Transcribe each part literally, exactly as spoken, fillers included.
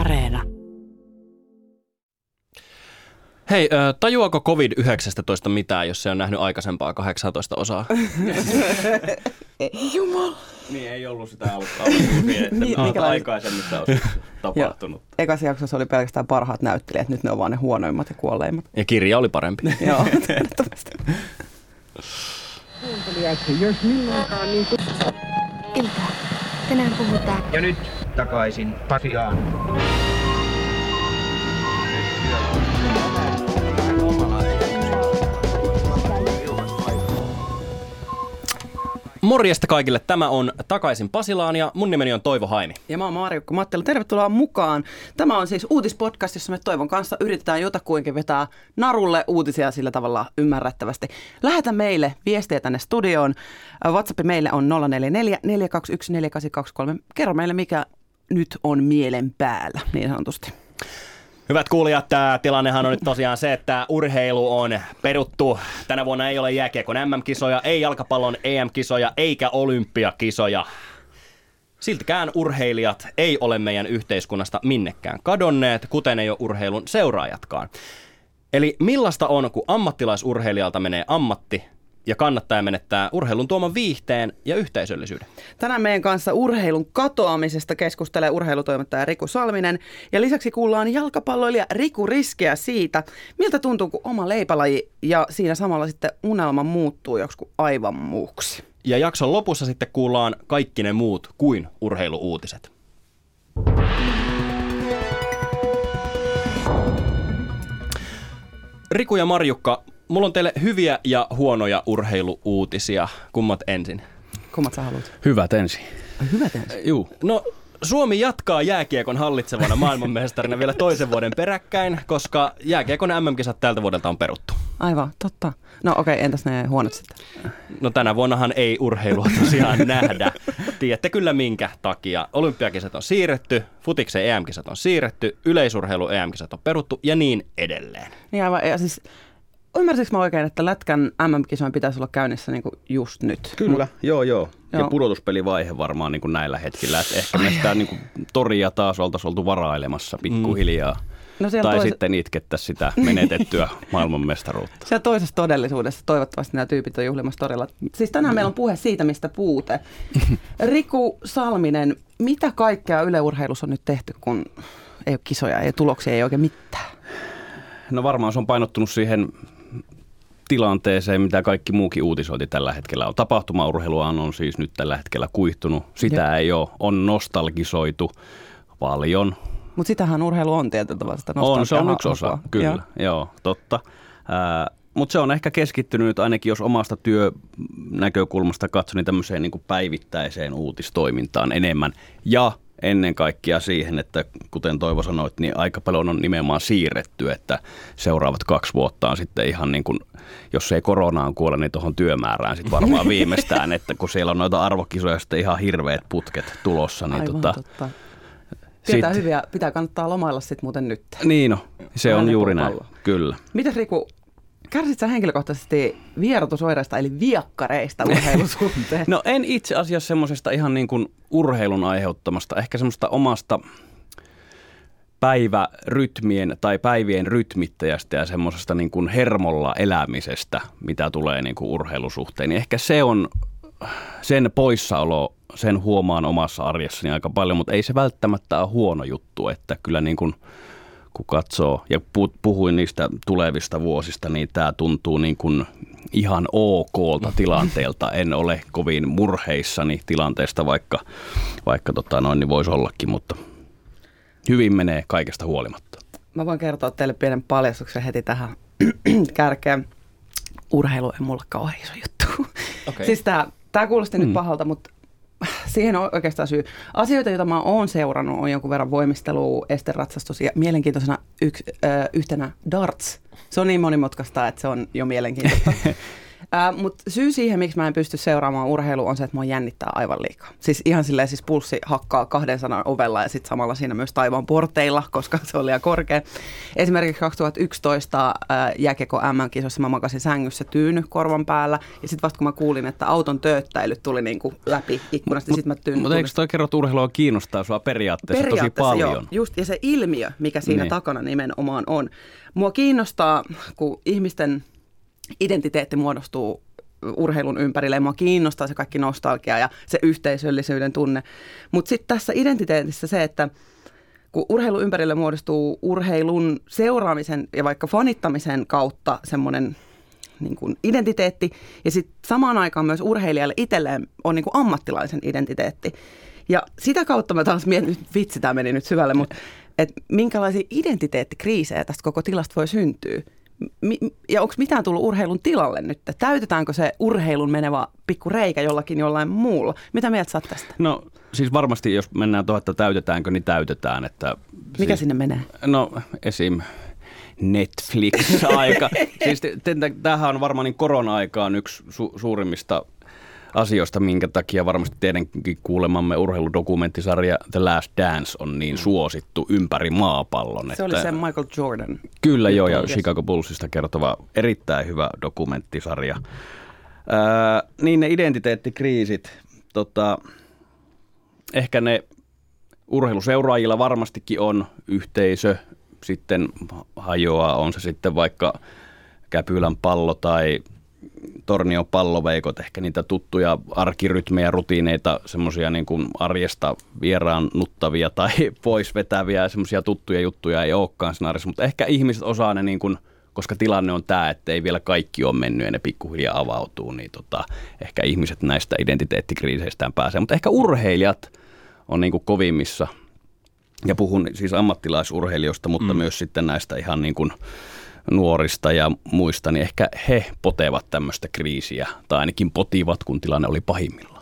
Areena. Hei, tajuako covid yhdeksäntoista mitään, jos se on nähnyt aikaisempaa kahdeksantoista osaa? Jumala. Niin, ei ollut sitä alkaa niin, että niin, aikaisemmissa on tapahtunut. Ekassa jaksossa oli pelkästään parhaat näyttelijät, nyt ne on vaan ne huonoimmat ja kuolleimmat. Ja kirja oli parempi. Joo, toivottavasti. Kuuntelijat, jos milloinkaan niin kuin... Iltaa, tänään puhutaan. Ja nyt takaisin Pasilaan. Morjesta kaikille. Tämä on Takaisin Pasilaan ja mun nimeni on Toivo Haimi. Ja mä oon Marjukka Mattila. Tervetuloa mukaan. Tämä on siis uutispodcast, jossa me Toivon kanssa yritetään jotakuinkin vetää narulle uutisia sillä tavalla ymmärrettävästi. Lähetä meille viestejä tänne studioon. WhatsApp meille on nolla neljä neljä neljä kaksi yksi neljä kahdeksan kaksi kolme. Kerro meille, mikä nyt on mielen päällä, niin sanotusti. Hyvät kuulijat, tämä tilannehan on nyt tosiaan se, että urheilu on peruttu. Tänä vuonna ei ole jääkiekon äm äm-kisoja, ei jalkapallon ee äm-kisoja eikä olympiakisoja. Siltikään urheilijat ei ole meidän yhteiskunnasta minnekään kadonneet, kuten ei ole urheilun seuraajatkaan. Eli millaista on, kun ammattilaisurheilijalta menee ammatti ja kannattaja menettää urheilun tuoman viihteen ja yhteisöllisyyden? Tänään meidän kanssa urheilun katoamisesta keskustelee urheilutoimittaja Riku Salminen. Ja lisäksi kuullaan jalkapalloilija Riku Riskiä siitä, miltä tuntuu, kun oma leipälaji ja siinä samalla sitten unelma muuttuu joksikin aivan muuksi. Ja jakson lopussa sitten kuullaan kaikki ne muut kuin urheiluuutiset. Riku ja Marjukka, mulla on teille hyviä ja huonoja urheiluuutisia. Kummat ensin? Kummat sä haluat? Hyvät ensin. Hyvät ensin? Eh, juu. No, Suomi jatkaa jääkiekon hallitsevana maailmanmestarina vielä toisen vuoden peräkkäin, koska jääkiekon äm äm-kisat tältä vuodelta on peruttu. Aivan, totta. No okei, okay, entäs ne huonot sitten? No tänä vuonnahan ei urheilua tosiaan nähdä. Tiedätte kyllä minkä takia. Olympiakisat on siirretty, futiksen ee äm-kisat on siirretty, yleisurheilu ee äm-kisat on peruttu ja niin edelleen. Niin aivan, ja siis... Ymmärsinkö mä oikein, että lätkän äm äm-kisojen pitäisi olla käynnissä niinku just nyt? Kyllä, Mut, joo, joo joo. Ja pudotuspelivaihe varmaan niinku näillä hetkillä. Et ehkä me sitä niinku toria taas oltaisiin oltu varailemassa pikkuhiljaa. Mm. No tai tois... sitten itkettä sitä menetettyä maailmanmestaruutta. Siellä toisessa todellisuudessa toivottavasti nämä tyypit on juhlimassa torilla. Siis tänään mm. meillä on puhe siitä, mistä puute. Riku Salminen, mitä kaikkea Yle Urheilussa on nyt tehty, kun ei ole kisoja, ei ole tuloksia, ei oikein mitään? No varmaan se on painottunut siihen... tilanteeseen, mitä kaikki muukin uutisointi tällä hetkellä on. Tapahtumaurheilua on siis nyt tällä hetkellä kuihtunut. Sitä Jep. ei ole. On nostalgisoitu paljon. Mutta sitähän urheilu on tietyllä tavalla. On, se on yksi osa. Kyllä, joo, joo totta. Äh, Mutta se on ehkä keskittynyt nyt ainakin, jos omasta työnäkökulmasta katson, niin tämmöiseen niin kuin päivittäiseen uutistoimintaan enemmän. Ja ennen kaikkea siihen, että kuten Toivo sanoit, niin aika paljon on nimenomaan siirretty, että seuraavat kaksi vuotta on sitten ihan niin kuin, jos ei koronaan kuole, niin tuohon työmäärään sitten varmaan viimeistään, että kun siellä on noita arvokisoja sitten ihan hirveät putket tulossa. Niin aivan tota, totta. Pitää sit, hyviä, pitää kannattaa lomailla sitten muuten nyt. Niin no, se Vähän on juuri näin, kyllä. Mitäs Riku? Kärsit sä henkilökohtaisesti vierotusoireista eli viakkareista urheilusuhteen? No en itse asiassa semmoisesta ihan niin kuin urheilun aiheuttamasta, ehkä semmoista omasta päivärytmien tai päivien rytmittäjästä ja semmoisesta niin kuin hermolla elämisestä, mitä tulee niin kuin urheilusuhteen. Ehkä se on sen poissaolo, sen huomaan omassa arjessani aika paljon, mutta ei se välttämättä ole huono juttu, että kyllä niin kuin kun katsoo, ja puhuin niistä tulevista vuosista, niin tämä tuntuu niin kuin ihan okolta tilanteelta. En ole kovin murheissani tilanteesta, vaikka, vaikka tota noin, niin voisi ollakin, mutta hyvin menee kaikesta huolimatta. Mä voin kertoa teille pienen paljastuksen heti tähän kärkeen. Urheilu ei mulle kauhean iso juttu. Okay. Siis tämä, tämä kuulosti mm. nyt pahalta, mutta... Siihen on oikeastaan syy. Asioita, joita mä oon seurannut, on jonkun verran voimistelua, esteratsastus ja mielenkiintoisena yks, ö, yhtenä darts. Se on niin monimutkaista, että se on jo mielenkiintoista. Äh, Mutta syy siihen, miksi mä en pysty seuraamaan urheilua, on se, että mua jännittää aivan liikaa. Siis ihan silleen, siis pulssi hakkaa kahden sanan ovella ja sitten samalla siinä myös taivaan porteilla, koska se oli liian korkea. Esimerkiksi kaksituhattayksitoista äh, jääkiekko M M-kisossa mä makasin sängyssä tyyny korvan päällä. Ja sitten vasta kun mä kuulin, että auton tööttäilyt tuli niinku läpi ikkunasta, sitten mä tyynyn. Mutta eikö toi kerro, että urheilua kiinnostaa sua periaatteessa, periaatteessa tosi paljon? Joo, just. Ja se ilmiö, mikä siinä niin. takana nimenomaan on. Mua kiinnostaa, kun ihmisten identiteetti muodostuu urheilun ympärille. Mua kiinnostaa se kaikki nostalgia ja se yhteisöllisyyden tunne. Mutta sitten tässä identiteetissä se, että kun urheilun ympärille muodostuu urheilun seuraamisen ja vaikka fanittamisen kautta semmoinen niin kuin identiteetti. Ja sitten samaan aikaan myös urheilijalle itselleen on niin kuin ammattilaisen identiteetti. Ja sitä kautta mä taas mietin, vitsi, tämä meni nyt syvälle, mutta että minkälaisia identiteettikriisejä tästä koko tilasta voi syntyä. Ja onko mitään tullut urheilun tilalle nyt? Täytetäänkö se urheilun menevä pikku reikä jollakin jollain muulla? Mitä mieltä saat tästä? No siis varmasti, jos mennään tuohon, että täytetäänkö, niin täytetään. Että mikä siis sinne menee? No esim. Netflix-aika. Siis tämähän on varmaan niin korona-aikaan yksi su- suurimmista asioista, minkä takia varmasti teidänkin kuulemamme urheiludokumenttisarja The Last Dance on niin suosittu ympäri maapallon. Se että oli se Michael Jordan. Kyllä joo, ja Chicago Bullsista kertova erittäin hyvä dokumenttisarja. Öö, niin ne identiteettikriisit, tota, ehkä ne urheiluseuraajilla varmastikin on yhteisö, sitten hajoaa, on se sitten vaikka Käpylän pallo tai Tornion palloveikot, ehkä niitä tuttuja arkirytmejä, rutiineita, semmoisia niin kuin arjesta vieraannuttavia tai pois vetäviä, semmoisia tuttuja juttuja ei olekaan scenaarissa, mutta ehkä ihmiset osaa ne, niin kuin, koska tilanne on tämä, että ei vielä kaikki ole mennyt ja ne pikkuhiljaa avautuu, niin tota, ehkä ihmiset näistä identiteettikriiseistään pääsee, mutta ehkä urheilijat on niin kuin kovimmissa, ja puhun siis ammattilaisurheilijoista, mutta mm. myös sitten näistä ihan niin kuin nuorista ja muista, niin ehkä he potevat tämmöistä kriisiä, tai ainakin potivat, kun tilanne oli pahimmillaan.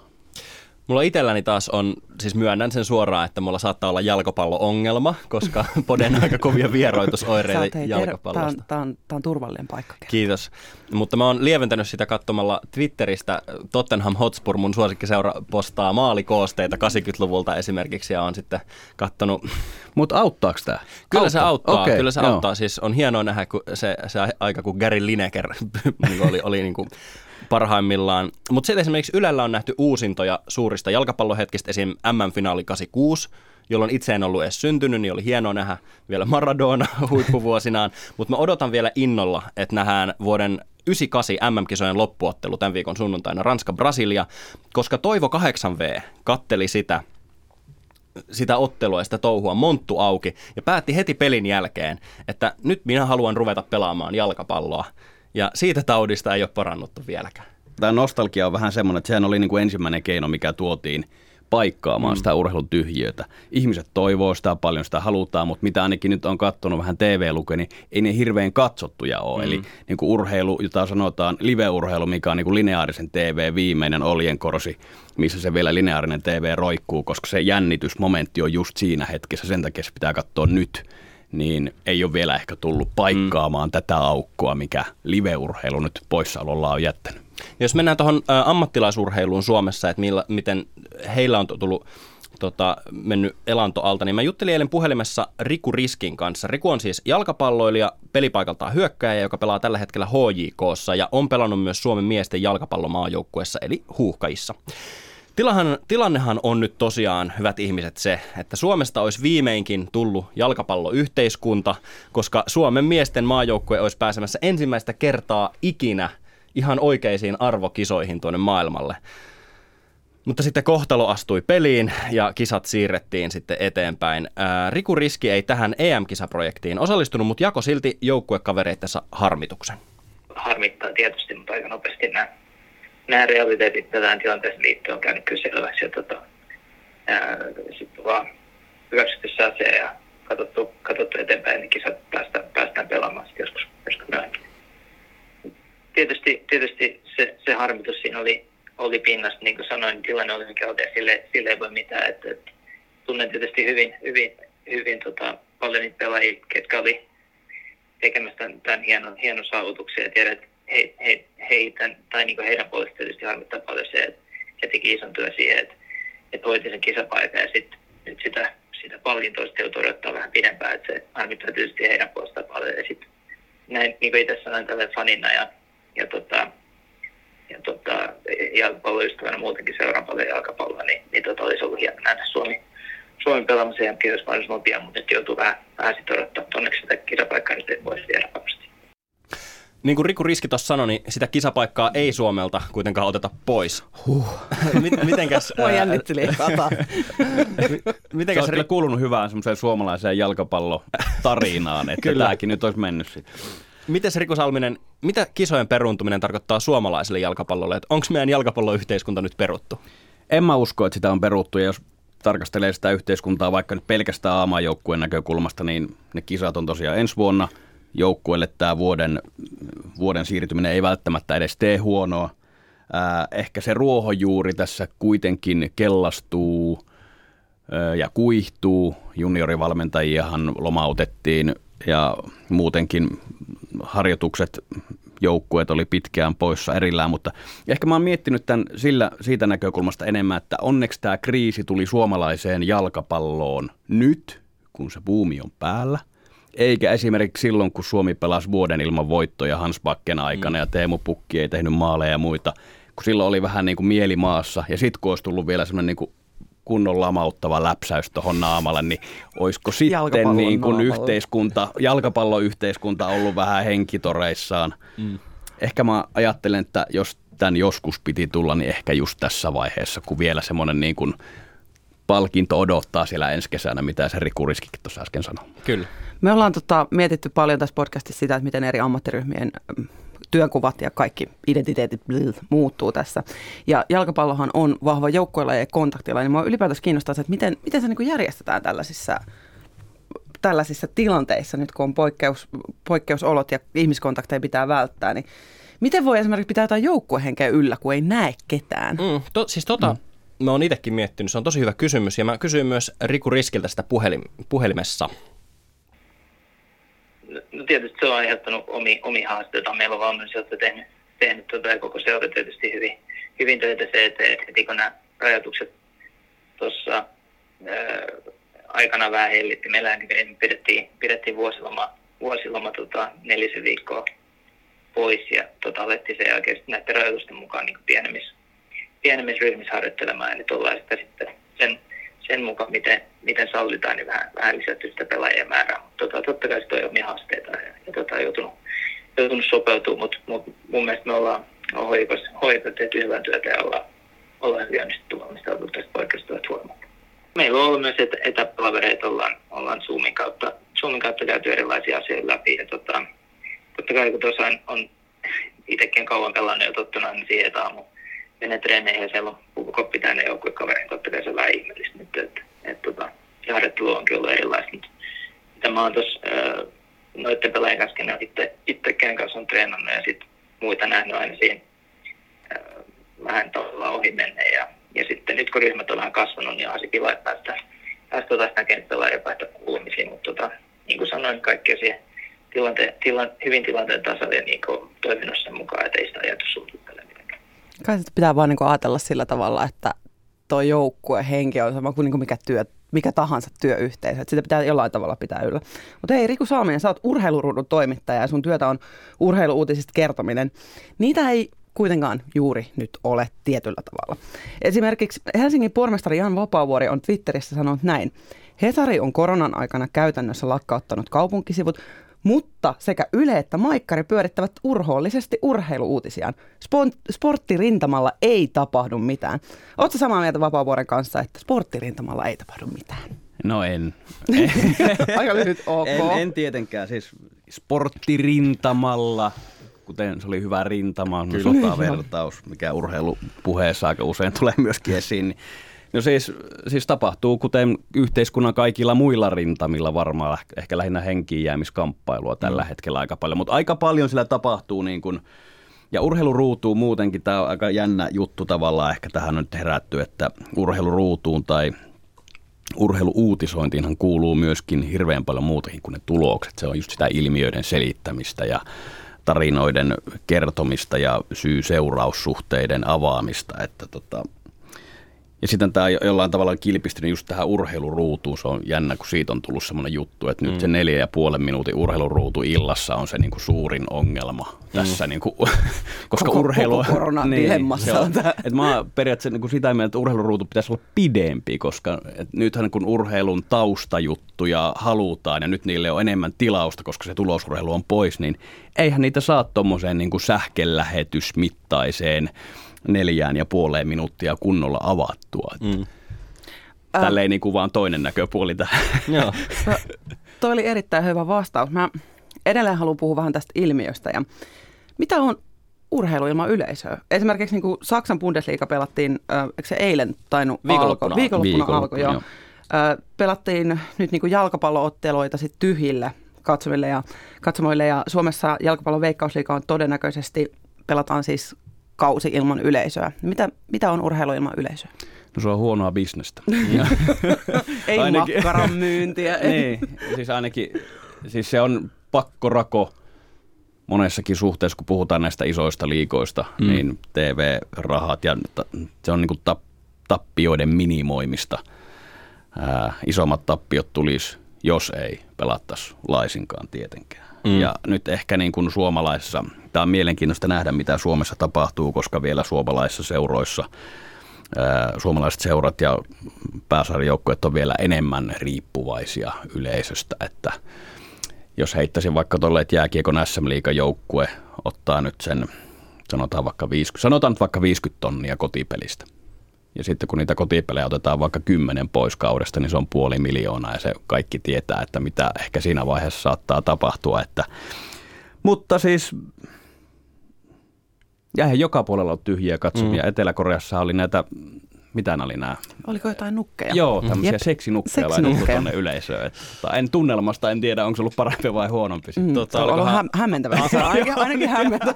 Mulla itselläni taas on, siis myönnän sen suoraan, että mulla saattaa olla jalkapallo-ongelma, koska poden aika kovia vieroitusoireita jalkapallosta. Tämä on, on turvallinen paikka. Kiitos. Mutta mä oon lieventänyt sitä katsomalla Twitteristä. Tottenham Hotspur, mun suosikkiseura, postaa maalikoosteita kahdeksankymmentäluvulta esimerkiksi, ja on sitten katsonut. Mutta auttaako tämä? Kyllä se auttaa. Okay, kyllä se joo. auttaa. Siis on hienoa nähdä kun se, se aika, kun Gary Lineker oli, oli niin kuin parhaimmillaan. Mutta sitten esimerkiksi Ylellä on nähty uusintoja suurista jalkapallohetkistä, esim. M M-finaali kahdeksankymmentäkuusi, jolloin itse en ollut edes syntynyt, niin oli hienoa nähdä vielä Maradona huippuvuosinaan. Mutta mä odotan vielä innolla, että nähdään vuoden yhdeksänkymmentäkahdeksan M M-kisojen loppuottelu tämän viikon sunnuntaina Ranska-Brasilia, koska Toivo kahdeksan V katteli sitä, sitä ottelua ja sitä touhua monttu auki ja päätti heti pelin jälkeen, että nyt minä haluan ruveta pelaamaan jalkapalloa. Ja siitä taudista ei ole parannuttu vieläkään. Tämä nostalgia on vähän semmoinen, että sehän oli niin kuin ensimmäinen keino, mikä tuotiin paikkaamaan mm. sitä urheilun tyhjiötä. Ihmiset toivoo sitä paljon, sitä halutaan, mutta mitä ainakin nyt on katsonut vähän T V-luke, niin ei ne hirveän katsottuja ole. Mm. Eli niin kuin urheilu, jota sanotaan live-urheilu, mikä on niin kuin lineaarisen T V viimeinen oljenkorsi, missä se vielä lineaarinen T V roikkuu, koska se jännitysmomentti on just siinä hetkessä, sen takia se pitää katsoa nyt. Niin ei ole vielä ehkä tullut paikkaamaan mm. tätä aukkoa, mikä live-urheilu nyt poissaololla on jättänyt. Jos mennään tuohon ammattilaisurheiluun Suomessa, että millä, miten heillä on tullut tota, mennyt elantoalta, niin mä juttelin eilen puhelimessa Riku Riskin kanssa. Riku on siis jalkapalloilija, pelipaikaltaan hyökkääjä, joka pelaa tällä hetkellä H J K:ssa ja on pelannut myös Suomen miesten jalkapallomaajoukkueessa eli Huuhkajissa. Tilahan, tilannehan on nyt tosiaan, hyvät ihmiset, se, että Suomesta olisi viimeinkin tullut jalkapalloyhteiskunta, koska Suomen miesten maajoukkue olisi pääsemässä ensimmäistä kertaa ikinä ihan oikeisiin arvokisoihin tuonne maailmalle. Mutta sitten kohtalo astui peliin ja kisat siirrettiin sitten eteenpäin. Ää, Riku Riski ei tähän E M-kisaprojektiin osallistunut, mutta jako silti joukkuekavereittensa harmituksen. Harmittaa tietysti, mutta aika nopeasti nämä. Nämä realiteetit tähän tilanteeseen liittyen on käynyt kyllä selväksi. Tota, sitten vaan hyväksytyssä asiaa ja katsottu, katsottu eteenpäin, niin kisat päästään, päästään pelaamaan sitten joskus, joskus myöhemmin. Tietysti, tietysti se, se harmitus siinä oli, oli pinnassa. Niin kuin sanoin, tilanne oli mikä oli ja sille, sille ei voi mitään. Et, et, tunnen tietysti hyvin, hyvin, hyvin tota, paljon niitä pelaajia, ketkä oli tekemässä tämän, tämän hienon, hienon saavutuksen ja tiedät, he, he, heitän, tai niin kuin heidän puolestaan tietysti harmittaa paljon se, että he teki ison työn siihen, että, että hoiti sen kisapaikan ja sitten nyt sitä, sitä palkintoa sitten joutuu odottaa vähän pidempään, että se harmittaa tietysti heidän puolestaan paljon ja sitten näin, niin kuin itse sanoin, tällainen fanina ja, ja tota, ja tota, jalkapalloystävänä muutenkin seuraan paljon jalkapalloa, niin, niin tota, olisi ollut hieno nähdä Suomi, Suomen pelaamisen jälkeen, jos mahdollisimman pian, mutta nyt joutuu vähän, vähän sitten odottaa, että onneksi sitä kisapaikkaa nyt ei voisi viedä varmasti. Niin kuin Riku Riski tuossa sanoi, niin sitä kisapaikkaa ei Suomelta kuitenkaan oteta pois. Huh. Mitenkäs... Mua jännitti liikaa. Mitenkäs se on kuulunut hyvään semmoiseen suomalaiseen jalkapallotarinaan, että tämäkin nyt olisi mennyt sitten. Mites Riku Salminen, mitä kisojen peruuntuminen tarkoittaa suomalaiselle jalkapallolle? Onko meidän jalkapalloyhteiskunta nyt peruttu? En mä usko, että sitä on peruttu. Ja jos tarkastelee sitä yhteiskuntaa vaikka nyt pelkästään A M A-joukkueen näkökulmasta, niin ne kisat on tosiaan ensi vuonna. Joukkueelle tämä vuoden, vuoden siirtyminen ei välttämättä edes tee huonoa. Ää, ehkä se ruohonjuuri tässä kuitenkin kellastuu ää, ja kuihtuu. Juniorivalmentajiahan lomautettiin ja muutenkin harjoitukset, joukkueet oli pitkään poissa erillään, mutta ehkä mä oon miettinyt tämän sillä, siitä näkökulmasta enemmän, että onneksi tämä kriisi tuli suomalaiseen jalkapalloon nyt, kun se buumi on päällä. Eikä esimerkiksi silloin, kun Suomi pelasi vuoden ilman voittoja Hans Backen aikana ja Teemu Pukki ei tehnyt maaleja ja muita, kun silloin oli vähän niin kuin mieli maassa ja sitten kun olisi tullut vielä semmoinen niin kuin kunnon lamauttava läpsäys tuohon naamalle, niin olisiko sitten niin kuin yhteiskunta, jalkapalloyhteiskunta ollut vähän henkitoreissaan. Mm. Ehkä mä ajattelen, että jos tämän joskus piti tulla, niin ehkä just tässä vaiheessa, kun vielä semmoinen niin kuin palkinto odottaa siellä ensi kesänä, mitä se Riku Riskikin tuossa äsken sanoi. Kyllä. Me ollaan tota, mietitty paljon tässä podcastissa sitä, että miten eri ammattiryhmien työnkuvat ja kaikki identiteetit blil, muuttuu tässä. Ja jalkapallohan on vahva joukkueella ja kontaktilla, niin minua ylipäätänsä kiinnostaa se, että miten, miten se niin kuin järjestetään tällaisissa, tällaisissa tilanteissa, nyt kun on poikkeus, poikkeusolot ja ihmiskontakteja pitää välttää, niin miten voi esimerkiksi pitää jotain joukkuehenkeä yllä, kun ei näe ketään? Mm, to, siis tota... Mm. Mä oon itsekin miettinyt, se on tosi hyvä kysymys ja mä kysyin myös Riku Riskiltä sitä puhelim, puhelimessa. No tietysti se on aiheuttanut omia, omia haasteita. Meillä on valmennusjohtaja tehnyt, tehnyt tuota, koko seura tietysti hyvin, hyvin töitä se eteen, että heti kun nämä rajoitukset tuossa aikana vähän hellitti. Meillä pidettiin, pidettiin vuosiloma, vuosiloma tota, nelisen viikkoa pois ja tota, alettiin sen jälkeen näiden rajoitusten mukaan niin pienemmissä. pienemmissä ryhmissä harjoittelemaan ja nyt ollaan sitä sitten sen, sen mukaan, miten, miten sallitaan, niin vähän, vähän lisätty sitä pelaajien määrää. Mutta tota, totta kai sitten on omia haasteita ja, ja tota, joutunut, joutunut sopeutumaan, mutta mut, mun mielestä me ollaan H J K:ssa tehty hyvää työtä ja ollaan, ollaan hyvin onnistuttu valmistautua tästä poikkeustavasta huolimatta. Meillä on ollut myös etä, etäpalavereita, ollaan, ollaan Zoomin kautta, Zoomin kautta käyty erilaisia asioita läpi ja tota, totta kai kun tuossa on, on itsekin kauan pelannut ja tottunut, niin siihen, että aamu menen treeneihin ja siellä on pukukoppi täynnä joukkuekaverin, totta kai se on vähän ihmeellistä nyt, että et, tota, se harjoittelu onkin ollut erilaista. Mitä mä oon tuossa noiden pelaajien kanssa, kenen itte, ittekään kanssa on treenannut ja sitten muita nähnyt aina siinä ää, vähän tavallaan ohi menneen. Ja, ja sitten nyt kun ryhmät on vähän kasvanut, niin on se kiva, että päästään, päästään taas näkemään pelaajien vaihtaa kuulumisiin. Mutta tota, niin kuin sanoin, kaikkea siihen tilante, tilan, hyvin tilanteen tasalle ja niin kuin toiminut sen mukaan, että ei sitä ajatu suunnitelmia. Kai sitä pitää vaan niinku ajatella sillä tavalla, että tuo joukkuehenki on sama kuin niinku mikä, työ, mikä tahansa työyhteisö. Et sitä pitää jollain tavalla pitää yllä. Mutta hei Riku Salminen, sä oot urheiluruudun toimittaja ja sun työtä on urheiluuutisista kertominen. Niitä ei kuitenkaan juuri nyt ole tietyllä tavalla. Esimerkiksi Helsingin pormestari Jan Vapaavuori on Twitterissä sanonut näin. Hesari on koronan aikana käytännössä lakkauttanut kaupunkisivut, mutta sekä Yle että Maikkari pyörittävät urhoollisesti urheiluuutisiaan. Spon- sporttirintamalla ei tapahdu mitään. Ootko samaa mieltä Vapaavuoren kanssa, että sporttirintamalla ei tapahdu mitään? No en. Aika lyhyt ok. En, en tietenkään. Siis sporttirintamalla, kuten se oli hyvä rintama, sotavertaus, mikä urheilupuheessa aika usein tulee myöskin esiin. No siis, siis tapahtuu, kuten yhteiskunnan kaikilla muilla rintamilla varmaan, ehkä lähinnä henkiin jäämiskamppailua tällä hetkellä aika paljon, mutta aika paljon sillä tapahtuu niin kuin, ja urheiluruutuun muutenkin, tämä on aika jännä juttu tavallaan, ehkä tähän on nyt herätty, että urheiluruutuun tai urheiluuutisointiinhan kuuluu myöskin hirveän paljon muutakin kuin ne tulokset, se on just sitä ilmiöiden selittämistä ja tarinoiden kertomista ja syy-seuraussuhteiden avaamista. Että tota. Ja sitten tämä jollain tavalla on kilpistynyt just tähän urheiluruutuun. Se on jännä, kun siitä on tullut semmoinen juttu, että nyt mm. se neljä ja puolen minuutin urheiluruutu illassa on se niin kuin suurin ongelma mm. tässä. Niin kuin, koska koko, urheilu... Koko koronan niin, dilemmassa on tämä. Mä oon periaatteessa niin kuin sitä mieltä, että urheiluruutu pitäisi olla pidempi, koska nythän kun urheilun taustajuttuja halutaan ja nyt niille on enemmän tilausta, koska se tulosurheilu on pois, niin eihän niitä saa tuommoiseen niin kuin sähkelähetysmittaiseen neljään ja puoleen minuuttia kunnolla avattua. Mm. Tälleen niin kuin vaan toinen näköpuoli tähän. Joo. No, toi oli erittäin hyvä vastaus. Mä edelleen haluan puhua vähän tästä ilmiöstä. Ja mitä on urheilu ilman yleisöä? Esimerkiksi niin kuin Saksan Bundesliga pelattiin, äh, eikö se eilen tainnut viikonloppuna alkoi? Viikonloppuna, viikonloppuna alkoi, joo. joo. Äh, pelattiin nyt niin kuin jalkapallootteluita sit tyhjillä katsomille ja katsomoille. Ja Suomessa jalkapallon Veikkausliiga on todennäköisesti, pelataan siis kausi ilman yleisöä. Mitä, mitä on urheilu ilman yleisöä? No se on huonoa bisnestä. Ei ainakin makkaran myyntiä. Niin, siis ainakin siis se on pakkorako monessakin suhteessa, kun puhutaan näistä isoista liigoista, mm. niin T V-rahat ja se on niin kuin tappioiden minimoimista. Ää, isommat tappiot tulisi, jos ei pelattaisi laisinkaan tietenkään. Mm. Ja nyt ehkä niin kuin suomalaisessa, tämä on mielenkiintoista nähdä, mitä Suomessa tapahtuu, koska vielä suomalaisissa seuroissa, ää, suomalaiset seurat ja pääsarjajoukkueet on vielä enemmän riippuvaisia yleisöstä. Että jos heittäisin vaikka tuolle, että jääkiekon äs äm-liigan joukkue ottaa nyt sen, sanotaan vaikka viisikymmentä, sanotaan nyt vaikka viisikymmentä tonnia kotipelistä. Ja sitten kun niitä kotipelejä otetaan vaikka kymmenen pois kaudesta, niin se on puoli miljoonaa ja se kaikki tietää, että mitä ehkä siinä vaiheessa saattaa tapahtua. Että. Mutta siis jäihän joka puolella on tyhjiä katsomia. Mm. Etelä-Koreassa oli näitä, mitä oli nämä? Oliko jotain nukkeja? Joo, tämmöisiä Jep. seksinukkeja laitettu tuonne yleisöön. Että en tunnelmasta, en tiedä, onko se ollut parempi vai huonompi. Mm, tuota, se on ollut hä- hämmentävä. ainakin ainakin hämmentävä.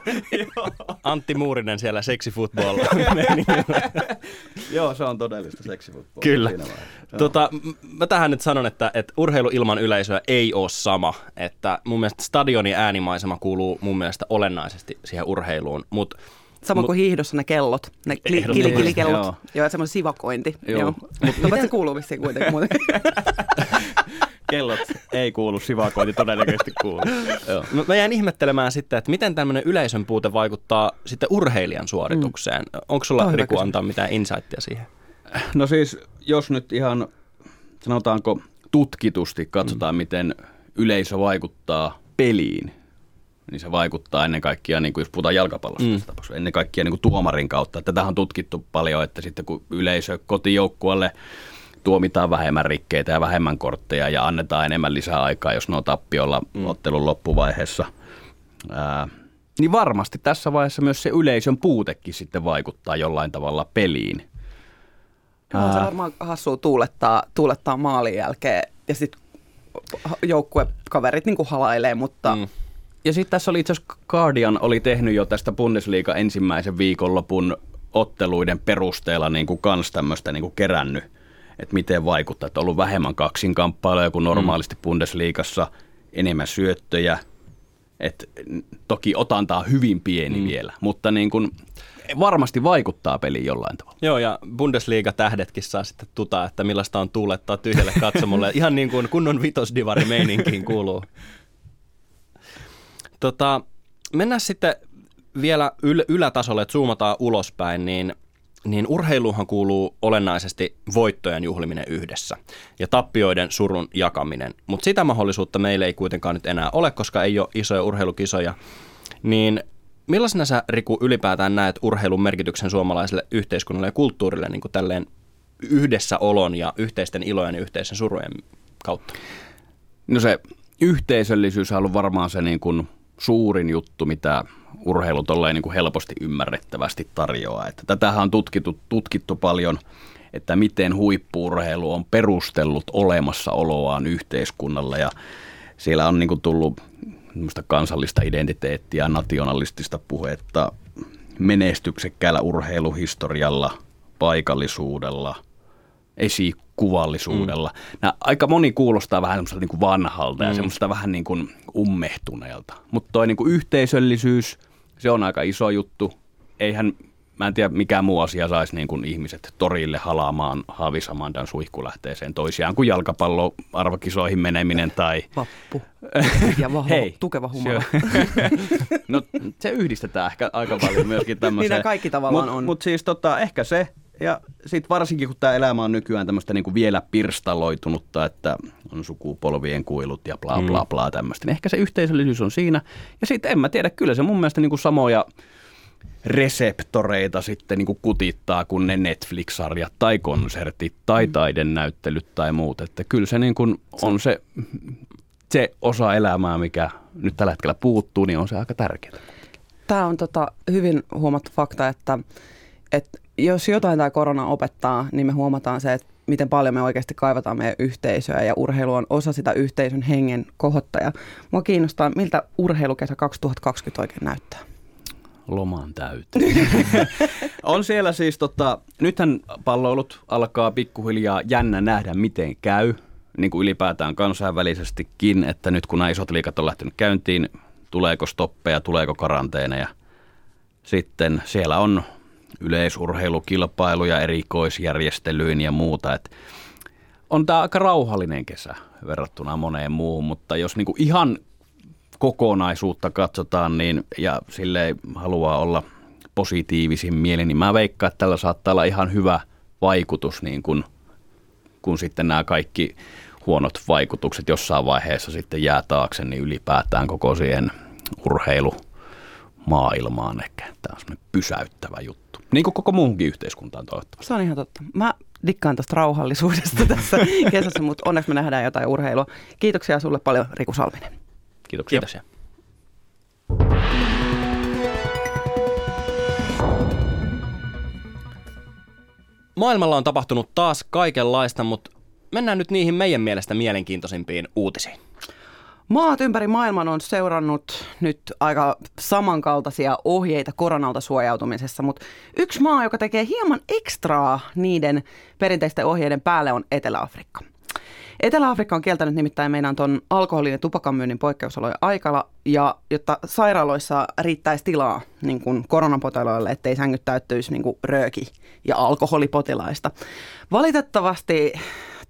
Antti Muurinen siellä seksifutball. Joo, se on todellista seksifutball. Kyllä. Tota, mä tähän nyt sanon, että, että urheilu ilman yleisöä ei ole sama. Että mun mielestä stadionin äänimaisema kuuluu mun mielestä olennaisesti siihen urheiluun, mutta samoin kuin hiihdossa ne kellot, ne kilikillikellot. Joo, joo semmoinen sivakointi. Joo. Joo. Mutta miten se kuuluu vissiin kuitenkin muuten? Kellot ei kuulu, sivakointi todennäköisesti kuuluu. Joo. Mä, mä jäin ihmettelemään sitten, että miten tämmöinen yleisön puute vaikuttaa sitten urheilijan suoritukseen. Mm. Onko sulla, Riku, antaa mitään insightia siihen? No siis, jos nyt ihan sanotaanko tutkitusti katsotaan, mm. miten yleisö vaikuttaa peliin, niin se vaikuttaa ennen kaikkea, niin kuin jos puhutaan jalkapallosta mm. tässä tapauksessa, ennen kaikkea niin kuin tuomarin kautta. Tätähän on tutkittu paljon, että sitten kun yleisö kotijoukkueelle tuomitaan vähemmän rikkeitä ja vähemmän kortteja ja annetaan enemmän lisää aikaa, jos ne on tappiolla mm. ottelun loppuvaiheessa, Ää, niin varmasti tässä vaiheessa myös se yleisön puutekin sitten vaikuttaa jollain tavalla peliin. No, se varmaan hassua tuulettaa, tuulettaa maalin jälkeen ja sitten joukkuekaverit niin kuin halailee, mutta Mm. Ja sitten tässä oli itse asiassa Guardian oli tehnyt jo tästä Bundesliga ensimmäisen viikonlopun otteluiden perusteella niin kuin kans tämmöistä niin kuin kerännyt, että miten vaikuttaa. Että on ollut vähemmän kaksinkamppailuja kuin normaalisti Bundesliigassa, enemmän syöttöjä. Et toki otanta on hyvin pieni mm. vielä, mutta niin kuin varmasti vaikuttaa peliin jollain tavalla. Joo, ja Bundesliga-tähdetkin saa sitten tuta, että millaista on tuulettaa tyhjälle katsomolle. Ihan niin kuin kunnon vitosdivari-meininkiin kuuluu. Tota, mennään sitten vielä yl- ylätasolle, että zoomataan ulospäin, niin, niin urheiluhan kuuluu olennaisesti voittojen juhliminen yhdessä ja tappioiden surun jakaminen. Mutta sitä mahdollisuutta meillä ei kuitenkaan nyt enää ole, koska ei ole isoja urheilukisoja. Niin millaisena sä, Riku, ylipäätään näet urheilun merkityksen suomalaiselle yhteiskunnalle ja kulttuurille niin kuin tälleen yhdessäolon ja yhteisten ilojen ja yhteisten surujen kautta? No se yhteisöllisyys on ollut varmaan se niin kuin suurin juttu, mitä urheilu tolleen niin kuin helposti ymmärrettävästi tarjoaa. Että tätähän on tutkittu, tutkittu paljon, että miten huippu-urheilu on perustellut olemassaoloaan yhteiskunnalla. Ja siellä on niin kuin tullut kansallista identiteettiä, nationalistista puhetta menestyksekkäällä urheiluhistorialla, paikallisuudella, esikuvallisuudella. Mm. Nämä, aika moni kuulostaa vähän semmoiselta niin kuin vanhalta ja mm. semmoiselta vähän niin kuin ummehtuneelta. Mutta toi niin kuin yhteisöllisyys, se on aika iso juttu. Eihän, mä en tiedä mikä muu asia saisi niin kuin ihmiset torille halaamaan, haavisamaan tämän suihkulähteeseen toisiaan kuin jalkapallo, arvokisoihin meneminen tai... Vappu. Ja vaho, hei, tukeva humala. No se yhdistetään ehkä aika paljon myöskin tämmöiseen. Niinä kaikki tavallaan mut, on. Mutta siis tota, ehkä se... Ja sitten varsinkin, kun tämä elämä on nykyään tämmöistä niinku vielä pirstaloitunutta, että on sukupolvien kuilut ja bla bla bla tämmöistä, niin ehkä se yhteisöllisyys on siinä. Ja sitten en mä tiedä, kyllä se mun mielestä niinku samoja reseptoreita sitten niinku kutittaa kuin ne Netflix-sarjat tai konsertit tai taidennäyttelyt tai muut. Että kyllä se niinku on se, se osa elämää, mikä nyt tällä hetkellä puuttuu, niin on se aika tärkeää. Tämä on tota hyvin huomattu fakta, että... että jos jotain tämä korona opettaa, niin me huomataan se, että miten paljon me oikeasti kaivataan meidän yhteisöä ja urheilu on osa sitä yhteisön hengen kohottaja. Mua kiinnostaa, miltä urheilukesä kaksituhattakaksikymmentä oikein näyttää? Loman täyteen. On siellä siis, tota, nythän palloilut alkaa pikkuhiljaa, jännä nähdä miten käy, niin kuin ylipäätään kansainvälisestikin, että nyt kun nämä isot liigat on lähtenyt käyntiin, tuleeko stoppeja, tuleeko karanteeneja, sitten siellä on... yleisurheilukilpailuja, erikoisjärjestelyin ja muuta. Et on tämä aika rauhallinen kesä verrattuna moneen muuhun, mutta jos niinku ihan kokonaisuutta katsotaan niin, ja silleen haluaa olla positiivisin mieli, niin mä veikkaan, että tällä saattaa olla ihan hyvä vaikutus, niin kun, kun sitten nämä kaikki huonot vaikutukset jossain vaiheessa sitten jää taakse, niin ylipäätään koko siihen urheilu maailmaan ehkä. Tämä on semmoinen pysäyttävä juttu. Niin kuin koko muuhunkin yhteiskuntaan toivottavasti. Se on ihan totta. Mä dikkaan tästä rauhallisuudesta tässä kesässä, mutta onneksi me nähdään jotain urheilua. Kiitoksia sulle paljon, Riku Salminen. Kiitoksia. Kiitoksia. Maailmalla on tapahtunut taas kaikenlaista, mutta mennään nyt niihin meidän mielestä mielenkiintoisimpiin uutisiin. Maat ympäri maailman on seurannut nyt aika samankaltaisia ohjeita koronalta suojautumisessa, mutta yksi maa, joka tekee hieman ekstraa niiden perinteisten ohjeiden päälle, on Etelä-Afrikka. Etelä-Afrikka on kieltänyt nimittäin meinaan tuon alkoholin ja tupakan myynnin poikkeusolojen aikalla, ja jotta sairaaloissa riittäisi tilaa niin kuin koronapotilaille, ettei sängyt täyttyisi niin kuin rööki- ja alkoholipotilaista. Valitettavasti...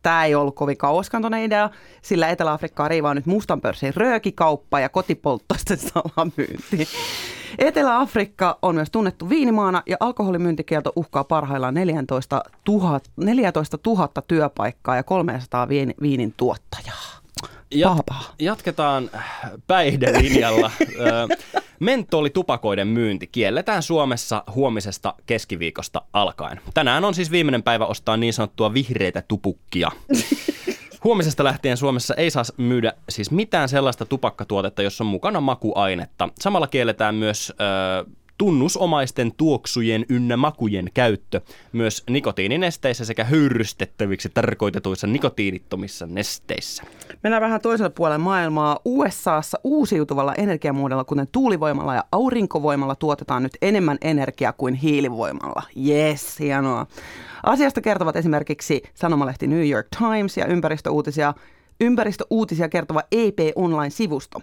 Tämä ei ollut kovin kauaskantoinen idea, sillä Etelä-Afrikkaa riivaa nyt mustan pörssin röökikauppa ja kotipolttoisten salamyynti. Etelä-Afrikka on myös tunnettu viinimaana ja alkoholimyyntikielto uhkaa parhaillaan neljätoistatuhatta työpaikkaa ja kolmesataa viinin tuottajaa. Jat- jatketaan päihdelinjalla. Mentolitupakoiden myynti kielletään Suomessa huomisesta keskiviikosta alkaen. Tänään on siis viimeinen päivä ostaa niin sanottua vihreitä tupukkia. Huomisesta lähtien Suomessa ei saa myydä siis mitään sellaista tupakkatuotetta, jossa on mukana makuainetta. Samalla kielletään myös ö, tunnusomaisten tuoksujen ynnä makujen käyttö myös nikotiininesteissä sekä höyrystettäviksi tarkoitetuissa nikotiinittomissa nesteissä. Mennään vähän toiselle puolelle maailmaa. U S A:ssa uusiutuvalla energiamuodolla, kuten tuulivoimalla ja aurinkovoimalla, tuotetaan nyt enemmän energiaa kuin hiilivoimalla. Jes, hienoa. Asiasta kertovat esimerkiksi sanomalehti New York Times ja ympäristöuutisia Ympäristöuutisia kertova E P online-sivusto.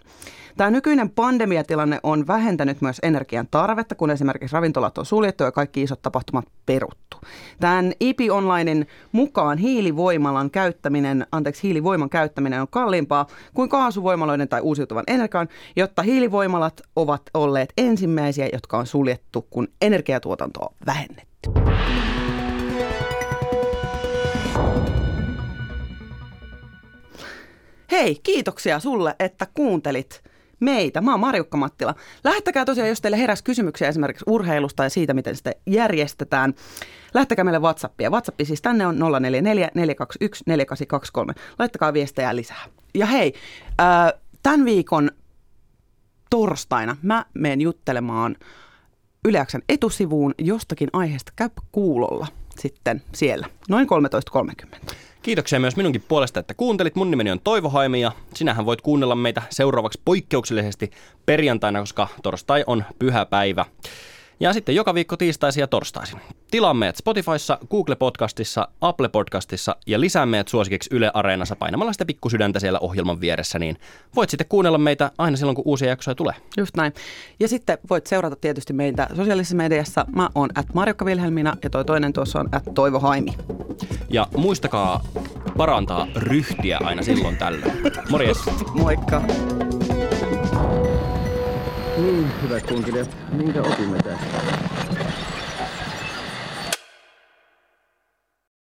Tämä nykyinen pandemiatilanne on vähentänyt myös energian tarvetta, kun esimerkiksi ravintolat on suljettu ja kaikki isot tapahtumat peruttu. Tämän E P onlinen mukaan hiilivoimalan käyttäminen, anteeksi, hiilivoiman käyttäminen on kalliimpaa kuin kaasuvoimaloiden tai uusiutuvan energian, jotta hiilivoimalat ovat olleet ensimmäisiä, jotka on suljettu, kun energiatuotantoa on vähennetty. Hei, kiitoksia sulle, että kuuntelit meitä. Mä oon Marjukka Mattila. Lähettäkää tosiaan, jos teille heräsi kysymyksiä esimerkiksi urheilusta ja siitä, miten sitä järjestetään. Lähtekää meille WhatsAppia. WhatsAppi siis tänne on nolla neljä neljä neljä kaksi yksi neljä kahdeksan kaksi kolme. Laittakaa viestejä lisää. Ja hei, tämän viikon torstaina mä menen juttelemaan YleXn etusivuun jostakin aiheesta. Käypä kuulolla sitten siellä, noin kolmetoista kolmekymmentä. Kiitoksia myös minunkin puolesta, että kuuntelit. Mun nimeni on Toivo Haimi ja sinähän voit kuunnella meitä seuraavaksi poikkeuksellisesti perjantaina, koska torstai on pyhäpäivä. Ja sitten joka viikko tiistaisin ja torstaisin. Tilaa meidät Spotifyssa, Google Podcastissa, Apple Podcastissa ja lisää meidät suosikiksi Yle Areenassa painamalla sitä pikkusydäntä siellä ohjelman vieressä, niin voit sitten kuunnella meitä aina silloin, kun uusia jaksoja tulee. Just näin. Ja sitten voit seurata tietysti meitä sosiaalisessa mediassa. Mä oon at Marjukka Vilhelmina ja toi toinen tuossa on at Toivo Haimi. Ja muistakaa parantaa ryhtiä aina silloin tällöin. Morjes! Moikka! Niin, hyvät kunkilijat, minkä opimme tästä?